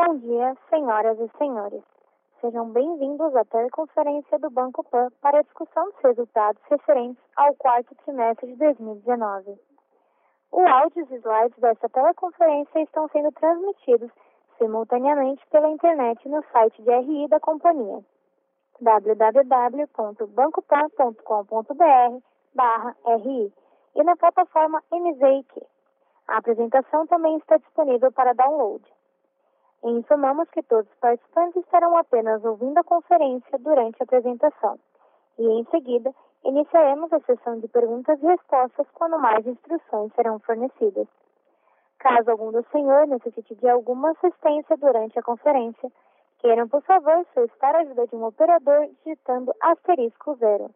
Bom dia, senhoras e senhores. Sejam bem-vindos à teleconferência do Banco PAN para a discussão dos resultados referentes ao quarto trimestre de 2019. O áudio e os slides desta teleconferência estão sendo transmitidos simultaneamente pela internet no site de RI da companhia, www.bancopan.com.br/RI, e na plataforma MZIQ. A apresentação também está disponível para download. E informamos que todos os participantes estarão apenas ouvindo a conferência durante a apresentação. E, em seguida, iniciaremos a sessão de perguntas e respostas quando mais instruções serão fornecidas. Caso algum dos senhores necessite de alguma assistência durante a conferência, queiram, por favor, solicitar a ajuda de um operador digitando *0.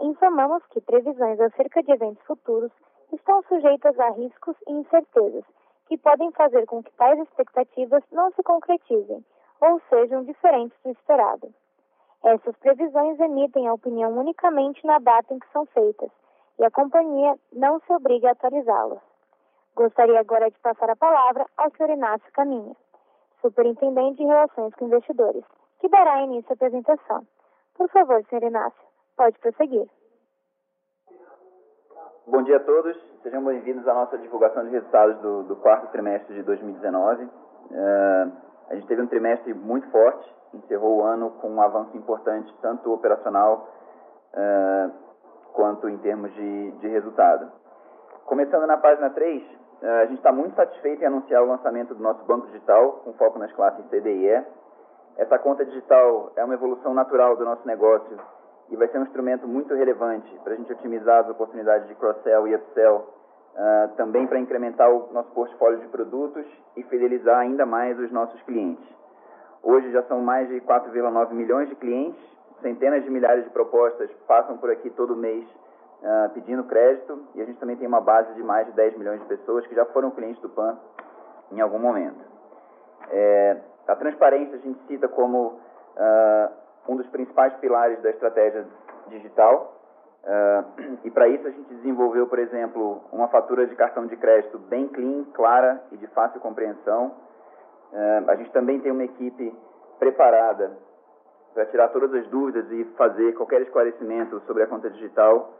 Informamos que previsões acerca de eventos futuros estão sujeitas a riscos e incertezas, que podem fazer com que tais expectativas não se concretizem ou sejam diferentes do esperado. Essas previsões emitem a opinião unicamente na data em que são feitas e a companhia não se obriga a atualizá-las. Gostaria agora de passar a palavra ao Sr. Inácio Caminha, Superintendente de Relações com Investidores, que dará início à apresentação. Por favor, Sr. Inácio, pode prosseguir. Bom dia a todos, sejam bem-vindos à nossa divulgação de resultados do quarto trimestre de 2019. A gente teve um trimestre muito forte, encerrou o ano com um avanço importante, tanto operacional quanto em termos de resultado. Começando na página 3, a gente está muito satisfeito em anunciar o lançamento do nosso banco digital, com foco nas classes C, D e E. Essa conta digital é uma evolução natural do nosso negócio e vai ser um instrumento muito relevante para a gente otimizar as oportunidades de cross-sell e upsell, também para incrementar o nosso portfólio de produtos e fidelizar ainda mais os nossos clientes. Hoje já são mais de 4,9 milhões de clientes, centenas de milhares de propostas passam por aqui todo mês pedindo crédito, e a gente também tem uma base de mais de 10 milhões de pessoas que já foram clientes do PAN em algum momento. A transparência a gente cita como um dos principais pilares da estratégia digital, e para isso a gente desenvolveu, por exemplo, uma fatura de cartão de crédito bem clean, clara e de fácil compreensão. A gente também tem uma equipe preparada para tirar todas as dúvidas e fazer qualquer esclarecimento sobre a conta digital,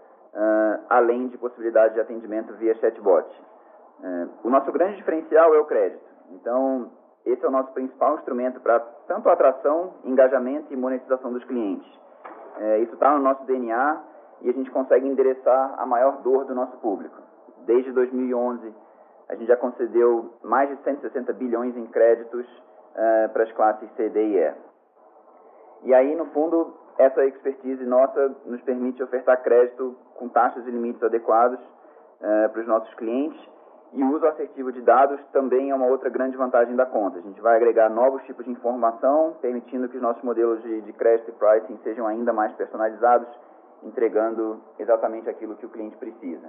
além de possibilidade de atendimento via chatbot. O nosso grande diferencial é o crédito. Então, esse é o nosso principal instrumento para tanto atração, engajamento e monetização dos clientes. Isso está no nosso DNA e a gente consegue endereçar a maior dor do nosso público. Desde 2011, a gente já concedeu mais de 160 bilhões em créditos para as classes C, D e E. E aí, no fundo, essa expertise nossa nos permite ofertar crédito com taxas e limites adequados para os nossos clientes, e o uso assertivo de dados também é uma outra grande vantagem da conta. A gente vai agregar novos tipos de informação, permitindo que os nossos modelos de crédito e pricing sejam ainda mais personalizados, entregando exatamente aquilo que o cliente precisa.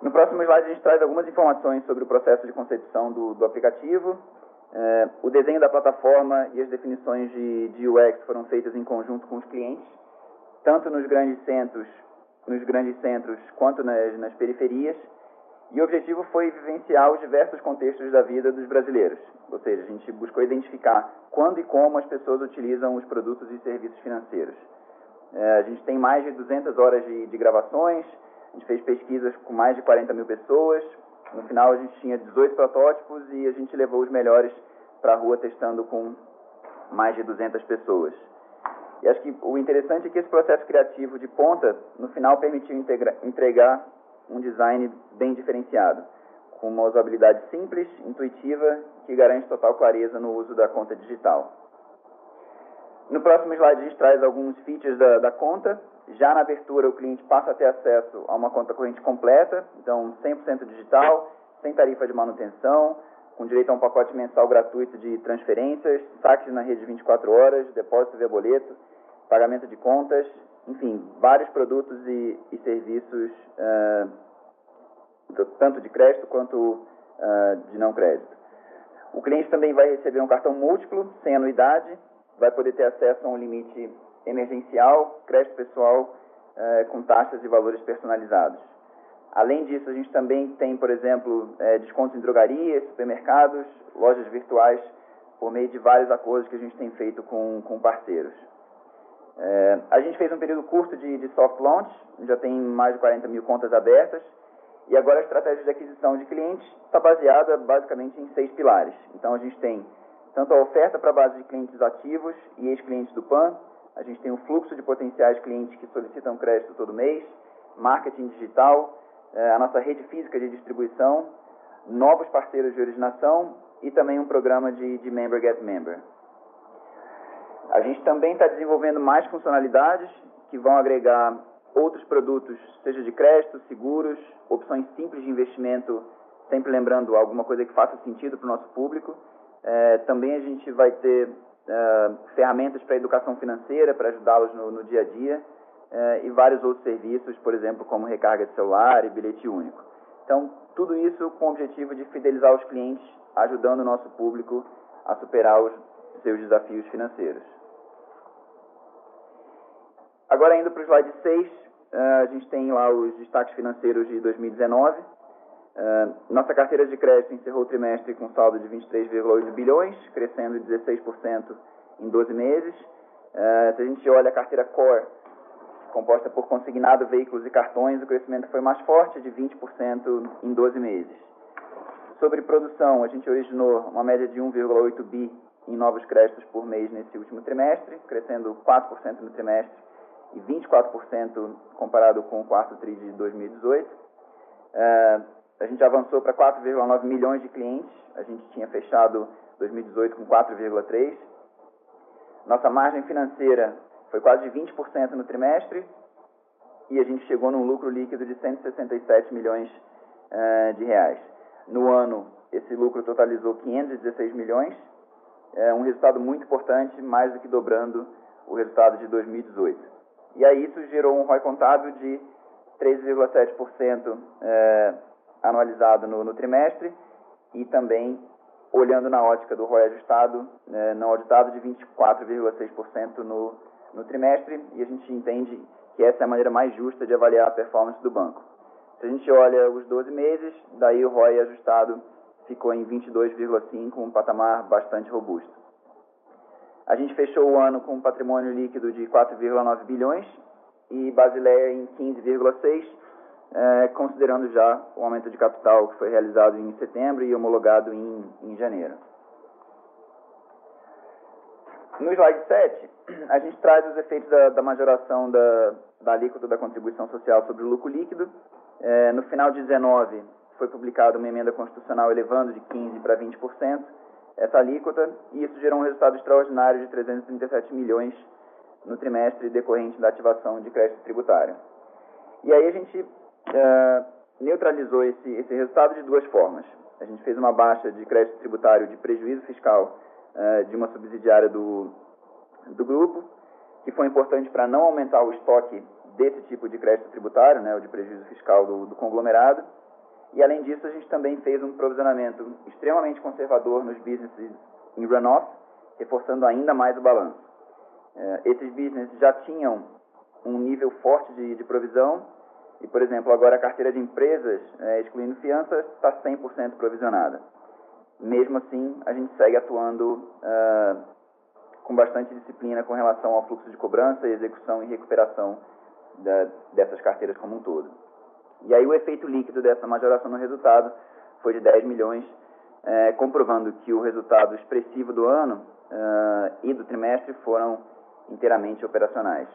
No próximo slide a gente traz algumas informações sobre o processo de concepção do aplicativo. O desenho da plataforma e as definições de UX foram feitas em conjunto com os clientes, tanto nos grandes centros quanto nas periferias, e o objetivo foi vivenciar os diversos contextos da vida dos brasileiros, ou seja, a gente buscou identificar quando e como as pessoas utilizam os produtos e serviços financeiros. A gente tem mais de 200 horas de gravações, a gente fez pesquisas com mais de 40 mil pessoas. No final, a gente tinha 18 protótipos e a gente levou os melhores para a rua, testando com mais de 200 pessoas. E acho que o interessante é que esse processo criativo de ponta, no final, permitiu entregar um design bem diferenciado, com uma usabilidade simples, intuitiva, que garante total clareza no uso da conta digital. No próximo slide, a gente traz alguns features da conta. Já na abertura, o cliente passa a ter acesso a uma conta corrente completa, então 100% digital, sem tarifa de manutenção, com direito a um pacote mensal gratuito de transferências, saques na rede 24 horas, depósito via boleto, pagamento de contas, enfim, vários produtos e serviços, tanto de crédito quanto de não crédito. O cliente também vai receber um cartão múltiplo, sem anuidade, vai poder ter acesso a um limite emergencial, crédito pessoal, com taxas e valores personalizados. Além disso, a gente também tem, por exemplo, descontos em drogarias, supermercados, lojas virtuais, por meio de vários acordos que a gente tem feito com parceiros. A gente fez um período curto de soft launch, já tem mais de 40 mil contas abertas, e agora a estratégia de aquisição de clientes está baseada basicamente em 6 pilares. Então a gente tem tanto a oferta para a base de clientes ativos e ex-clientes do PAN, a gente tem o fluxo de potenciais clientes que solicitam crédito todo mês, marketing digital, a nossa rede física de distribuição, novos parceiros de originação e também um programa de Member Get Member. A gente também está desenvolvendo mais funcionalidades que vão agregar outros produtos, seja de crédito, seguros, opções simples de investimento, sempre lembrando alguma coisa que faça sentido para o nosso público. Também a gente vai ter ferramentas para educação financeira, para ajudá-los no dia a dia, e vários outros serviços, por exemplo, como recarga de celular e bilhete único. Então, tudo isso com o objetivo de fidelizar os clientes, ajudando o nosso público a superar os seus desafios financeiros. Agora, indo para o slide 6, a gente tem lá os destaques financeiros de 2019. Nossa carteira de crédito encerrou o trimestre com saldo de 23,8 bilhões, crescendo 16% em 12 meses. Se a gente olha a carteira core, composta por consignado, veículos e cartões, o crescimento foi mais forte, de 20% em 12 meses. Sobre produção, a gente originou uma média de 1,8 bi em novos créditos por mês nesse último trimestre, crescendo 4% no trimestre e 24% comparado com o quarto tri de 2018. A gente avançou para 4,9 milhões de clientes, a gente tinha fechado 2018 com 4,3. Nossa margem financeira foi quase de 20% no trimestre e a gente chegou num lucro líquido de 167 milhões de reais. No ano, esse lucro totalizou 516 milhões, um resultado muito importante, mais do que dobrando o resultado de 2018. E aí isso gerou um ROI contábil de 3,7% anualizado no trimestre e também, olhando na ótica do ROI ajustado, não auditado, de 24,6% no trimestre, e a gente entende que essa é a maneira mais justa de avaliar a performance do banco. Se a gente olha os 12 meses, daí o ROI ajustado ficou em 22,5, um patamar bastante robusto. A gente fechou o ano com um patrimônio líquido de 4,9 bilhões e Basileia em 15,6, considerando já o aumento de capital que foi realizado em setembro e homologado em janeiro. No slide 7, a gente traz os efeitos da majoração da alíquota da contribuição social sobre o lucro líquido. No final de 19, foi publicada uma emenda constitucional elevando de 15% para 20% essa alíquota, e isso gerou um resultado extraordinário de 337 milhões no trimestre decorrente da ativação de crédito tributário. E aí a gente neutralizou esse resultado de duas formas. A gente fez uma baixa de crédito tributário de prejuízo fiscal de uma subsidiária do grupo, que foi importante para não aumentar o estoque desse tipo de crédito tributário, né, o de prejuízo fiscal do conglomerado. E, além disso, a gente também fez um provisionamento extremamente conservador nos businesses em run-off, reforçando ainda mais o balanço. Esses businesses já tinham um nível forte de provisão e, por exemplo, agora a carteira de empresas, excluindo fianças, está 100% provisionada. Mesmo assim, a gente segue atuando com bastante disciplina com relação ao fluxo de cobrança, execução e recuperação dessas carteiras como um todo. E aí o efeito líquido dessa majoração no resultado foi de 10 milhões, comprovando que o resultado expressivo do ano e do trimestre foram inteiramente operacionais.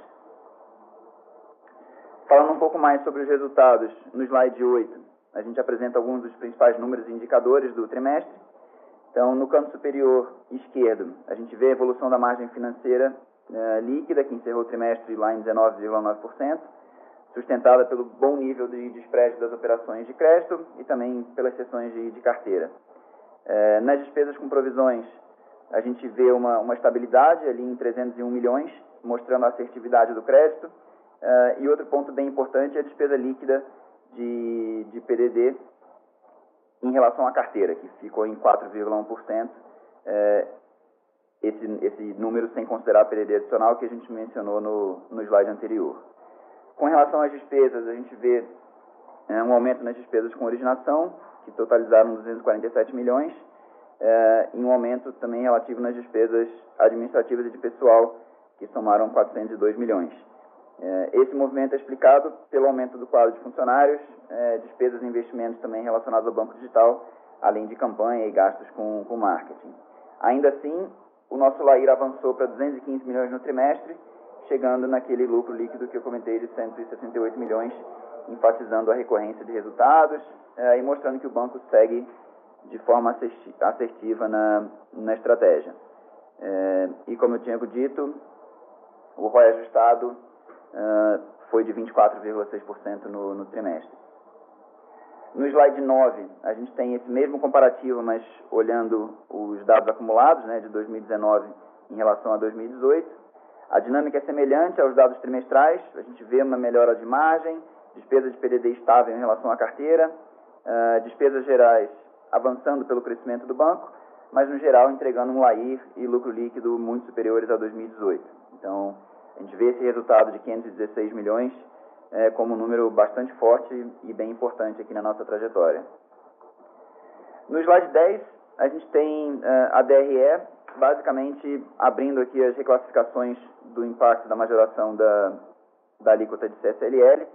Falando um pouco mais sobre os resultados, no slide 8, a gente apresenta alguns dos principais números e indicadores do trimestre. Então, no canto superior esquerdo, a gente vê a evolução da margem financeira líquida, que encerrou o trimestre lá em 19,9%. Sustentada pelo bom nível de spread das operações de crédito e também pelas sessões de carteira. Nas despesas com provisões, a gente vê uma estabilidade ali em 301 milhões, mostrando a assertividade do crédito. E outro ponto bem importante é a despesa líquida de PDD em relação à carteira, que ficou em 4,1%, esse número sem considerar PDD adicional que a gente mencionou no slide anterior. Com relação às despesas, a gente vê um aumento nas despesas com originação, que totalizaram 247 milhões, e um aumento também relativo nas despesas administrativas e de pessoal, que somaram 402 milhões. Esse movimento é explicado pelo aumento do quadro de funcionários, despesas e investimentos também relacionados ao banco digital, além de campanha e gastos com marketing. Ainda assim, o nosso LAIR avançou para 215 milhões no trimestre, chegando naquele lucro líquido que eu comentei de 168 milhões, enfatizando a recorrência de resultados e mostrando que o banco segue de forma assertiva na estratégia. E como eu tinha dito, o ROI ajustado foi de 24,6% no trimestre. No slide 9, a gente tem esse mesmo comparativo, mas olhando os dados acumulados, né, de 2019 em relação a 2018. A dinâmica é semelhante aos dados trimestrais, a gente vê uma melhora de margem, despesa de PDD estável em relação à carteira, despesas gerais avançando pelo crescimento do banco, mas no geral entregando um LAIR e lucro líquido muito superiores a 2018. Então, a gente vê esse resultado de 516 milhões como um número bastante forte e bem importante aqui na nossa trajetória. No slide 10, a gente tem a DRE, basicamente abrindo aqui as reclassificações do impacto da majoração da alíquota de CSLL,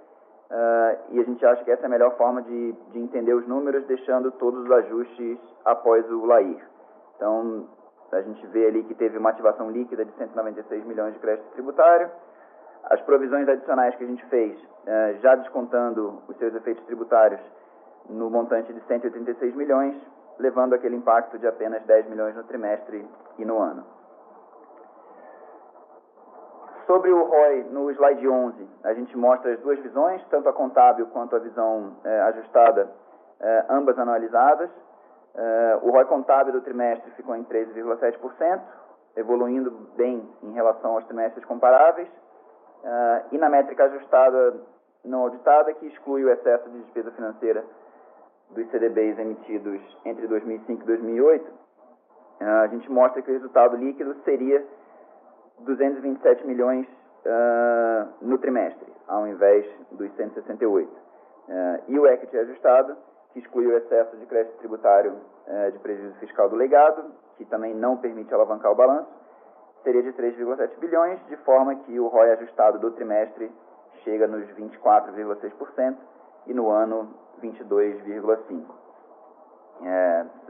e a gente acha que essa é a melhor forma de entender os números, deixando todos os ajustes após o LAIR. Então, a gente vê ali que teve uma ativação líquida de 196 milhões de crédito tributário, as provisões adicionais que a gente fez, já descontando os seus efeitos tributários no montante de 186 milhões, levando aquele impacto de apenas 10 milhões no trimestre e no ano. Sobre o ROI, no slide 11, a gente mostra as duas visões, tanto a contábil quanto a visão ajustada, ambas analisadas. O ROI contábil do trimestre ficou em 13,7%, evoluindo bem em relação aos trimestres comparáveis. E na métrica ajustada não auditada, que exclui o excesso de despesa financeira dos CDBs emitidos entre 2005 e 2008, a gente mostra que o resultado líquido seria 227 milhões no trimestre, ao invés dos 168. E o equity ajustado, que exclui o excesso de crédito tributário de prejuízo fiscal do legado, que também não permite alavancar o balanço, seria de 3,7 bilhões, de forma que o ROI ajustado do trimestre chega nos 24,6% e no ano 22,5%.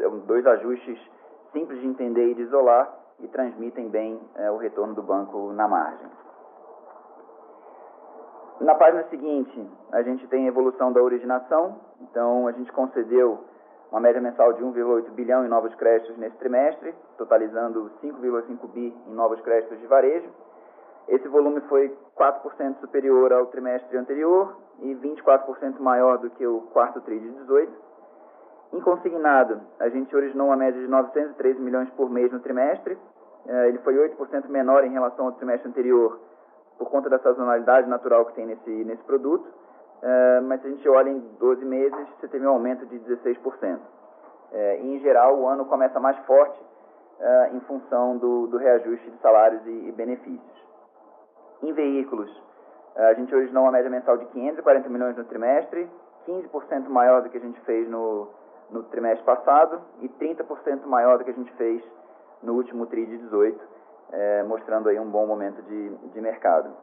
São dois ajustes simples de entender e de isolar e transmitem bem o retorno do banco na margem. Na página seguinte, a gente tem a evolução da originação. Então, a gente concedeu uma média mensal de 1,8 bilhão em novos créditos nesse trimestre, totalizando 5,5 bi em novos créditos de varejo. Esse volume foi 4% superior ao trimestre anterior e 24% maior do que o quarto tri de 18. Em consignado, a gente originou uma média de 913 milhões por mês no trimestre. Ele foi 8% menor em relação ao trimestre anterior, por conta da sazonalidade natural que tem nesse produto. Mas se a gente olha em 12 meses, você teve um aumento de 16%. Em geral, o ano começa mais forte em função do reajuste de salários e benefícios. Em veículos, a gente originou uma média mensal de 540 milhões no trimestre, 15% maior do que a gente fez no trimestre passado e 30% maior do que a gente fez no último tri de 18, mostrando aí um bom momento de mercado.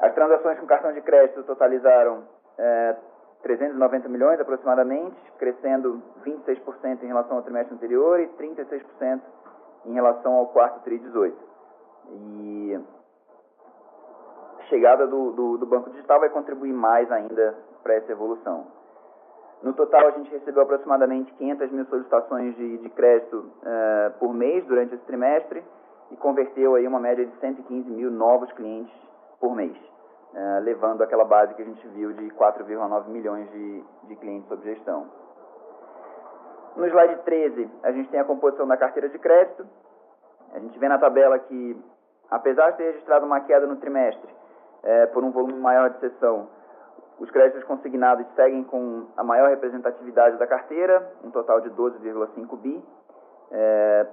As transações com cartão de crédito totalizaram 390 milhões aproximadamente, crescendo 26% em relação ao trimestre anterior e 36% em relação ao quarto tri 18. E a chegada do Banco Digital vai contribuir mais ainda para essa evolução. No total, a gente recebeu aproximadamente 500 mil solicitações de crédito por mês durante esse trimestre e converteu aí uma média de 115 mil novos clientes por mês, levando aquela base que a gente viu de 4,9 milhões de clientes sob gestão. No slide 13, a gente tem a composição da carteira de crédito. A gente vê na tabela que, apesar de ter registrado uma queda no trimestre por um volume maior de cessão, os créditos consignados seguem com a maior representatividade da carteira, um total de 12,5 bi.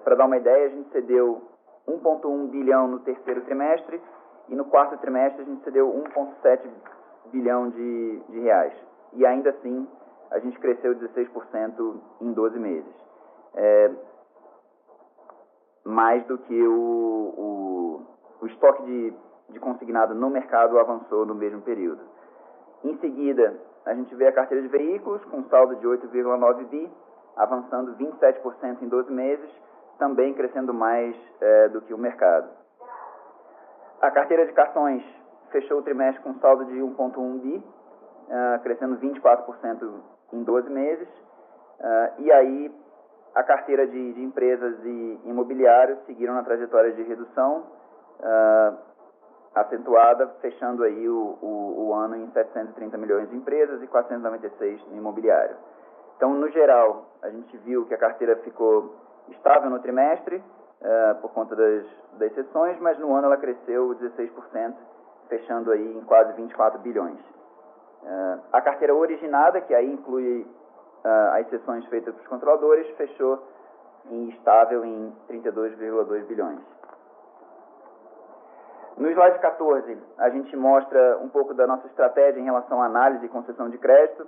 Para dar uma ideia, a gente cedeu 1,1 bilhão no terceiro trimestre, e no quarto trimestre a gente cedeu 1,7 bilhão de reais. e ainda assim a gente cresceu 16% em 12 meses. Mais do que o estoque de consignado no mercado avançou no mesmo período. Em seguida, a gente vê a carteira de veículos com saldo de 8,9 bi, avançando 27% em 12 meses, também crescendo mais do que o mercado. A carteira de cartões fechou o trimestre com saldo de 1,1 bi, crescendo 24% em 12 meses. E aí, a carteira de empresas e imobiliários seguiram na trajetória de redução acentuada, fechando aí o ano em 730 milhões de empresas e 496 no imobiliário. Então, no geral, a gente viu que a carteira ficou estável no trimestre por conta das sessões, mas no ano ela cresceu 16%, fechando aí em quase 24 bilhões. A carteira originada, que aí inclui as sessões feitas pelos controladores, fechou em estável em 32,2 bilhões. No slide 14, a gente mostra um pouco da nossa estratégia em relação à análise e concessão de crédito.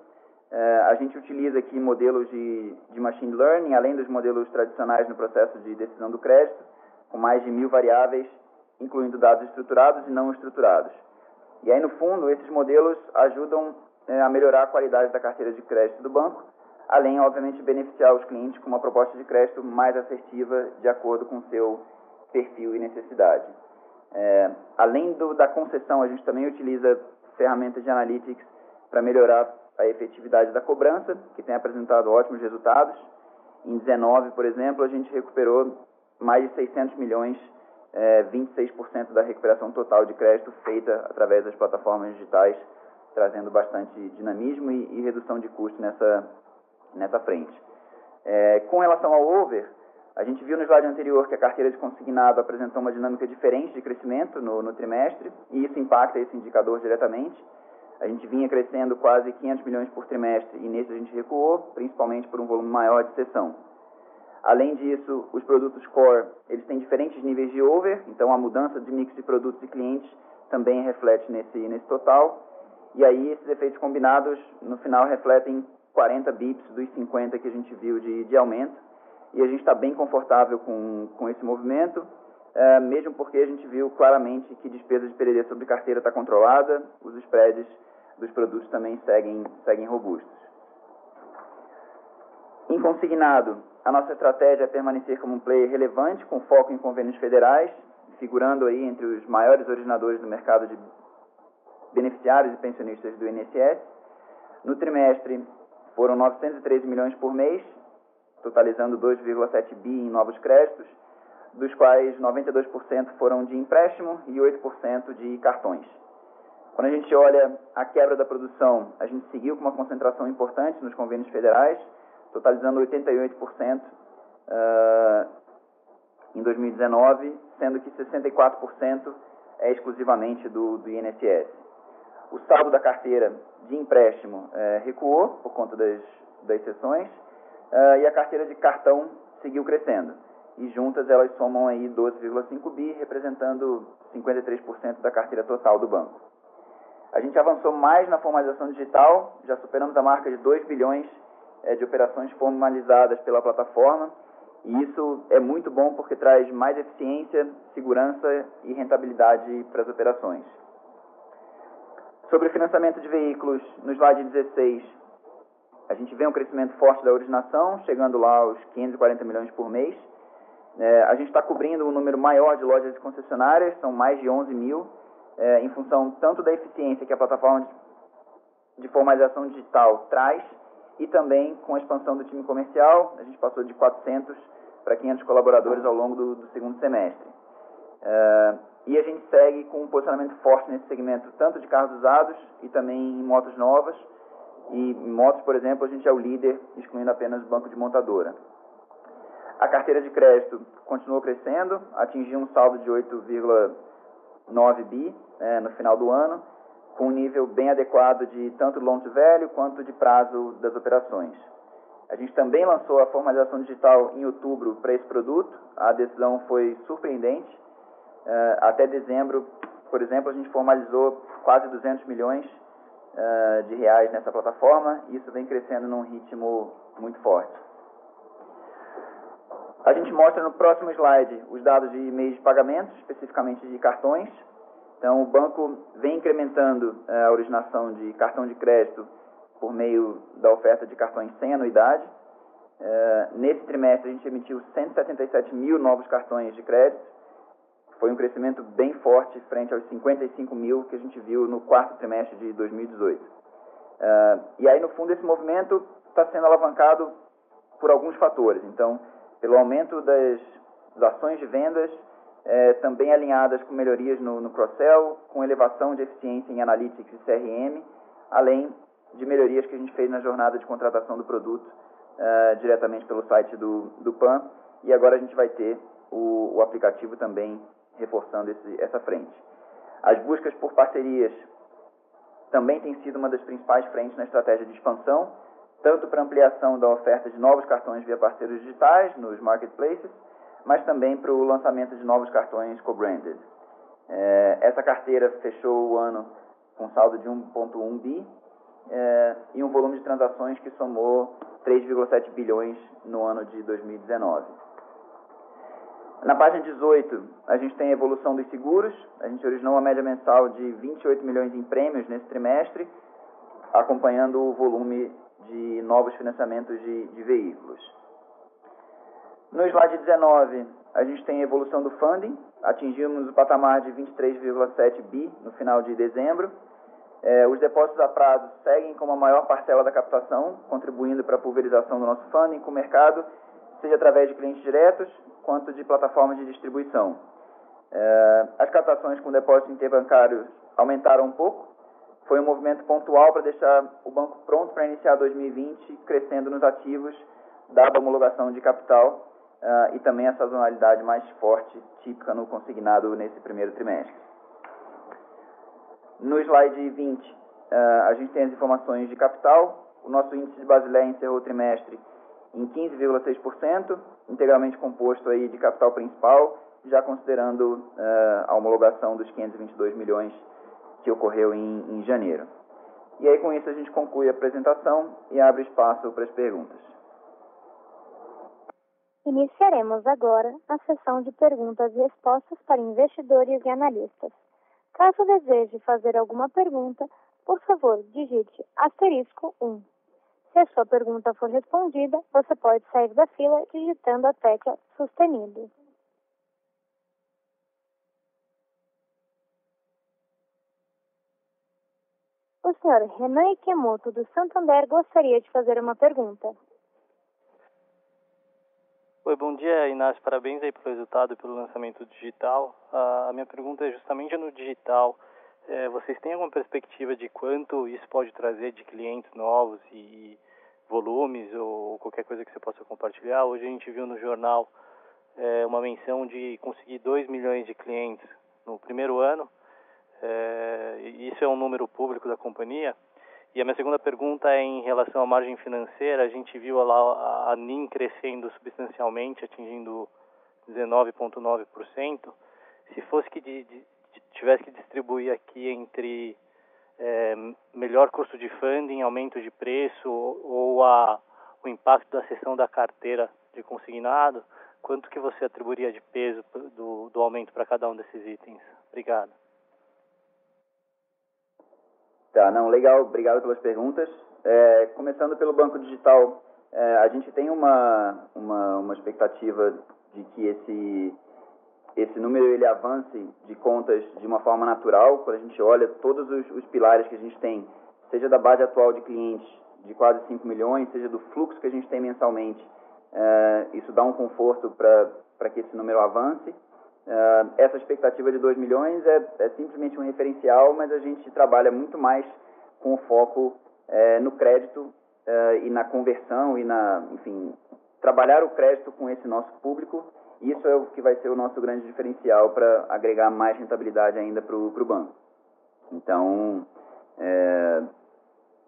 A gente utiliza aqui modelos de machine learning, além dos modelos tradicionais no processo de decisão do crédito, com mais de 1.000 variáveis, incluindo dados estruturados e não estruturados. E aí, no fundo, esses modelos ajudam a melhorar a qualidade da carteira de crédito do banco, além, obviamente, de beneficiar os clientes com uma proposta de crédito mais assertiva, de acordo com seu perfil e necessidade. Além da concessão, a gente também utiliza ferramentas de analytics para melhorar a efetividade da cobrança, que tem apresentado ótimos resultados. Em 2019, por exemplo, a gente recuperou mais de 600 milhões, 26% da recuperação total de crédito feita através das plataformas digitais, trazendo bastante dinamismo e redução de custo nessa frente. Com relação ao over, a gente viu no slide anterior que a carteira de consignado apresentou uma dinâmica diferente de crescimento no trimestre, e isso impacta esse indicador diretamente. A gente vinha crescendo quase 500 milhões por trimestre e nesse a gente recuou, principalmente por um volume maior de sessão. Além disso, os produtos core, eles têm diferentes níveis de over, então a mudança de mix de produtos e clientes também reflete nesse total. E aí esses efeitos combinados, no final, refletem 40 bips dos 50 que a gente viu de aumento. E a gente está bem confortável com esse movimento, mesmo porque a gente viu claramente que despesa de PDD sobre carteira está controlada, os spreads dos produtos também seguem robustos. Em consignado, a nossa estratégia é permanecer como um player relevante, com foco em convênios federais, figurando aí entre os maiores originadores do mercado de beneficiários e pensionistas do INSS. No trimestre, foram 913 milhões por mês, totalizando 2,7 bi em novos créditos, dos quais 92% foram de empréstimo e 8% de cartões. Quando a gente olha a quebra da produção, a gente seguiu com uma concentração importante nos convênios federais, totalizando 88% em 2019, sendo que 64% é exclusivamente do INSS. O saldo da carteira de empréstimo recuou por conta das sessões, e a carteira de cartão seguiu crescendo. E juntas elas somam aí 12,5 bi, representando 53% da carteira total do banco. A gente avançou mais na formalização digital, já superamos a marca de 2 bilhões de operações formalizadas pela plataforma, e isso é muito bom porque traz mais eficiência, segurança e rentabilidade para as operações. Sobre o financiamento de veículos, no slide 16, a gente vê um crescimento forte da originação, chegando lá aos 540 milhões por mês. A gente está cobrindo um número maior de lojas e concessionárias, são mais de 11 mil, em função tanto da eficiência que a plataforma de formalização digital traz, e também com a expansão do time comercial. A gente passou de 400 para 500 colaboradores ao longo do segundo semestre. E a gente segue com um posicionamento forte nesse segmento, tanto de carros usados e também em motos novas. E em motos, por exemplo, a gente é o líder, excluindo apenas o banco de montadora. A carteira de crédito continuou crescendo, atingiu um saldo de 8,9 bi no final do ano, com um nível bem adequado de tanto loan to value quanto de prazo das operações. A gente também lançou a formalização digital em outubro para esse produto. A adesão foi surpreendente. Até dezembro, por exemplo, a gente formalizou quase 200 milhões de reais nessa plataforma, e isso vem crescendo num ritmo muito forte. A gente mostra no próximo slide os dados de meios de pagamento, especificamente de cartões. Então, o banco vem incrementando a originação de cartão de crédito por meio da oferta de cartões sem anuidade. Nesse trimestre, a gente emitiu 177 mil novos cartões de crédito. Foi um crescimento bem forte frente aos 55 mil que a gente viu no quarto trimestre de 2018. E aí, no fundo, esse movimento está sendo alavancado por alguns fatores. Então, pelo aumento das ações de vendas, também alinhadas com melhorias no cross-sell, com elevação de eficiência em Analytics e CRM, além de melhorias que a gente fez na jornada de contratação do produto diretamente pelo site do PAN. E agora a gente vai ter o aplicativo também reforçando essa frente. As buscas por parcerias também têm sido uma das principais frentes na estratégia de expansão, tanto para ampliação da oferta de novos cartões via parceiros digitais nos marketplaces, mas também para o lançamento de novos cartões co-branded. Essa carteira fechou o ano com saldo de 1,1 bi e um volume de transações que somou 3,7 bilhões no ano de 2019. Na página 18, a gente tem a evolução dos seguros. A gente originou uma média mensal de 28 milhões em prêmios nesse trimestre, acompanhando o volume de novos financiamentos de veículos. No slide 19, a gente tem a evolução do funding. Atingimos o patamar de 23,7 bi no final de dezembro. Os depósitos a prazo seguem como a maior parcela da captação, contribuindo para a pulverização do nosso funding com o mercado, seja através de clientes diretos, quanto de plataformas de distribuição. As captações com depósito interbancário aumentaram um pouco. Foi um movimento pontual para deixar o banco pronto para iniciar 2020, crescendo nos ativos, dada a homologação de capital e também a sazonalidade mais forte, típica no consignado nesse primeiro trimestre. No slide 20, a gente tem as informações de capital. O nosso índice de Basileia encerrou o trimestre em 15,6%, integralmente composto aí de capital principal, já considerando a homologação dos 522 milhões que ocorreu em janeiro. E aí, com isso, a gente conclui a apresentação e abre espaço para as perguntas. Iniciaremos agora a sessão de perguntas e respostas para investidores e analistas. Caso deseje fazer alguma pergunta, por favor, digite *1. Se a sua pergunta for respondida, você pode sair da fila digitando a tecla sustenido. O senhor Renan Quemoto, do Santander, gostaria de fazer uma pergunta. Oi, bom dia, Inácio. Parabéns aí pelo resultado e pelo lançamento digital. A minha pergunta é justamente no digital. Vocês têm alguma perspectiva de quanto isso pode trazer de clientes novos e volumes ou qualquer coisa que você possa compartilhar? Hoje a gente viu no jornal uma menção de conseguir 2 milhões de clientes no primeiro ano. Isso é um número público da companhia. E a minha segunda pergunta é em relação à margem financeira. A gente viu lá a NIM crescendo substancialmente, atingindo 19,9%. Se fosse que tivesse que distribuir aqui entre melhor custo de funding, aumento de preço ou o impacto da cessão da carteira de consignado, quanto que você atribuiria de peso do aumento para cada um desses itens? Obrigado. Tá, não, legal, obrigado pelas perguntas. Começando pelo banco digital, a gente tem uma expectativa de que esse número ele avance de contas de uma forma natural, quando a gente olha todos os pilares que a gente tem, seja da base atual de clientes de quase 5 milhões, seja do fluxo que a gente tem mensalmente, isso dá um conforto para que esse número avance. Essa expectativa de 2 milhões é simplesmente um referencial, mas a gente trabalha muito mais com o foco no crédito e na conversão e enfim, trabalhar o crédito com esse nosso público. Isso é o que vai ser o nosso grande diferencial para agregar mais rentabilidade ainda para o banco. Então,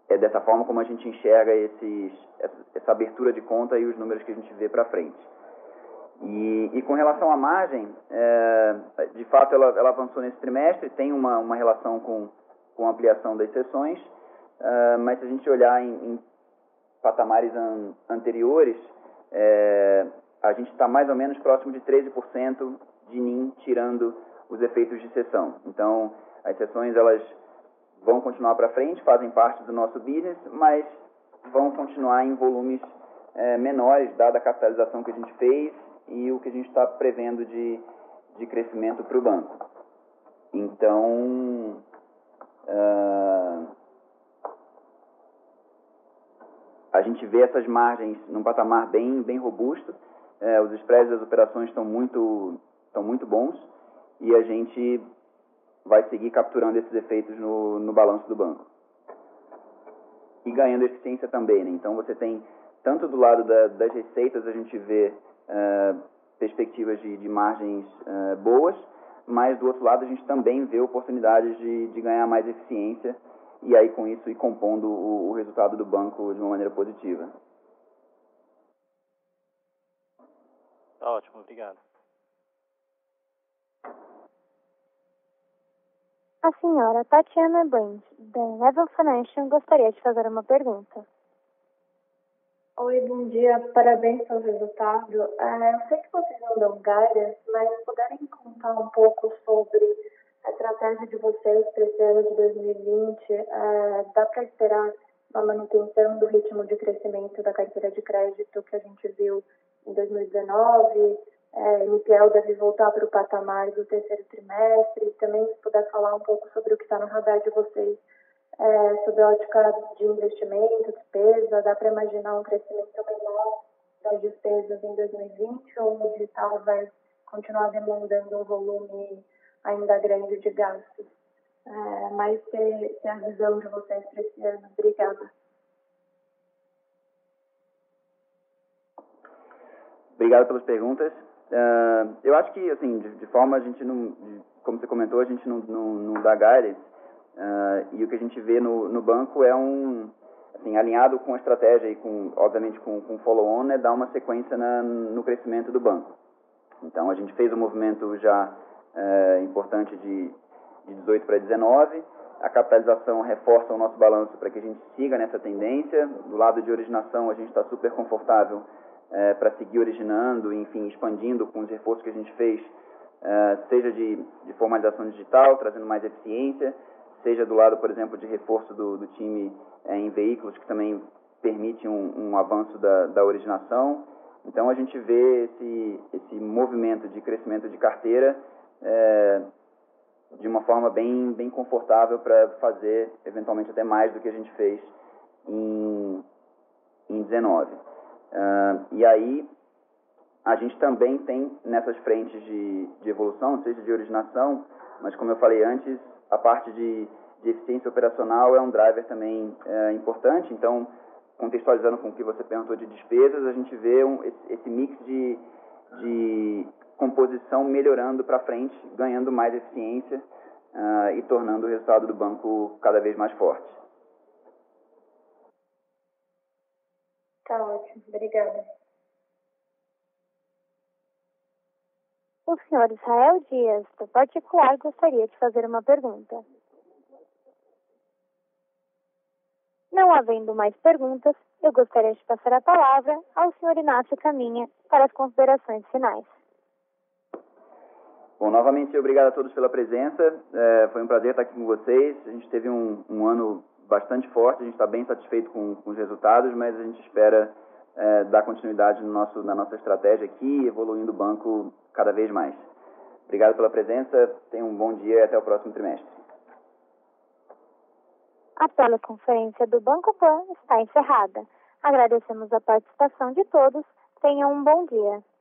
é dessa forma como a gente enxerga essa abertura de conta e os números que a gente vê para frente. E com relação à margem, de fato ela avançou nesse trimestre, tem uma relação com a ampliação das sessões, mas se a gente olhar em patamares anteriores, a gente está mais ou menos próximo de 13% de NIM, tirando os efeitos de cessão. Então, as cessões elas vão continuar para frente, fazem parte do nosso business, mas vão continuar em volumes menores, dada a capitalização que a gente fez e o que a gente está prevendo de crescimento para o banco. Então, a gente vê essas margens num patamar bem robusto, os spreads das operações estão muito bons e a gente vai seguir capturando esses efeitos no balanço do banco. E ganhando eficiência também, né? Então você tem, tanto do lado das receitas, a gente vê perspectivas de margens boas, mas do outro lado a gente também vê oportunidades de ganhar mais eficiência e aí com isso ir compondo o resultado do banco de uma maneira positiva. Tá ótimo, obrigado. A senhora Tatiana Brandt, da Level Function, gostaria de fazer uma pergunta. Oi, bom dia, parabéns pelo resultado. Eu sei que vocês não dão guidance, mas puderem contar um pouco sobre a estratégia de vocês para esse ano de 2020, dá para esperar a manutenção do ritmo de crescimento da carteira de crédito que a gente viu em 2019? NPL deve voltar para o patamar do terceiro trimestre. Também, se puder falar um pouco sobre o que está no radar de vocês, sobre a ótica de investimento, despesa, dá para imaginar um crescimento menor das despesas em 2020 ou o digital vai continuar demandando um volume ainda grande de gastos? Mas ter a visão de vocês para esse ano. Obrigada. Obrigado pelas perguntas. Eu acho que, assim, de forma, a gente não, como você comentou, a gente não dá guidance, e o que a gente vê no banco é assim, alinhado com a estratégia e obviamente com follow-on, é dar uma sequência no crescimento do banco. Então, a gente fez um movimento já importante de 18 para 19, a capitalização reforça o nosso balanço para que a gente siga nessa tendência. Do lado de originação, a gente está super confortável para seguir originando, enfim, expandindo com os reforços que a gente fez, seja de formalização digital, trazendo mais eficiência, seja do lado, por exemplo, de reforço do time em veículos, que também permite um avanço da originação. Então, a gente vê esse movimento de crescimento de carteira de uma forma bem confortável para fazer, eventualmente, até mais do que a gente fez em 19. E aí, a gente também tem nessas frentes de evolução, seja de originação, mas como eu falei antes, a parte de eficiência operacional é um driver também importante. Então, contextualizando com o que você perguntou de despesas, a gente vê esse mix de composição melhorando para frente, ganhando mais eficiência e tornando o resultado do banco cada vez mais forte. Tá ótimo, obrigada. O senhor Israel Dias, do particular, gostaria de fazer uma pergunta. Não havendo mais perguntas, eu gostaria de passar a palavra ao senhor Inácio Caminha para as considerações finais. Bom, novamente, obrigado a todos pela presença. Foi um prazer estar aqui com vocês. A gente teve um ano bastante forte, a gente está bem satisfeito com os resultados, mas a gente espera dar continuidade na nossa estratégia aqui, evoluindo o banco cada vez mais. Obrigado pela presença, tenha um bom dia e até o próximo trimestre. A teleconferência do Banco PAN está encerrada. Agradecemos a participação de todos, tenham um bom dia.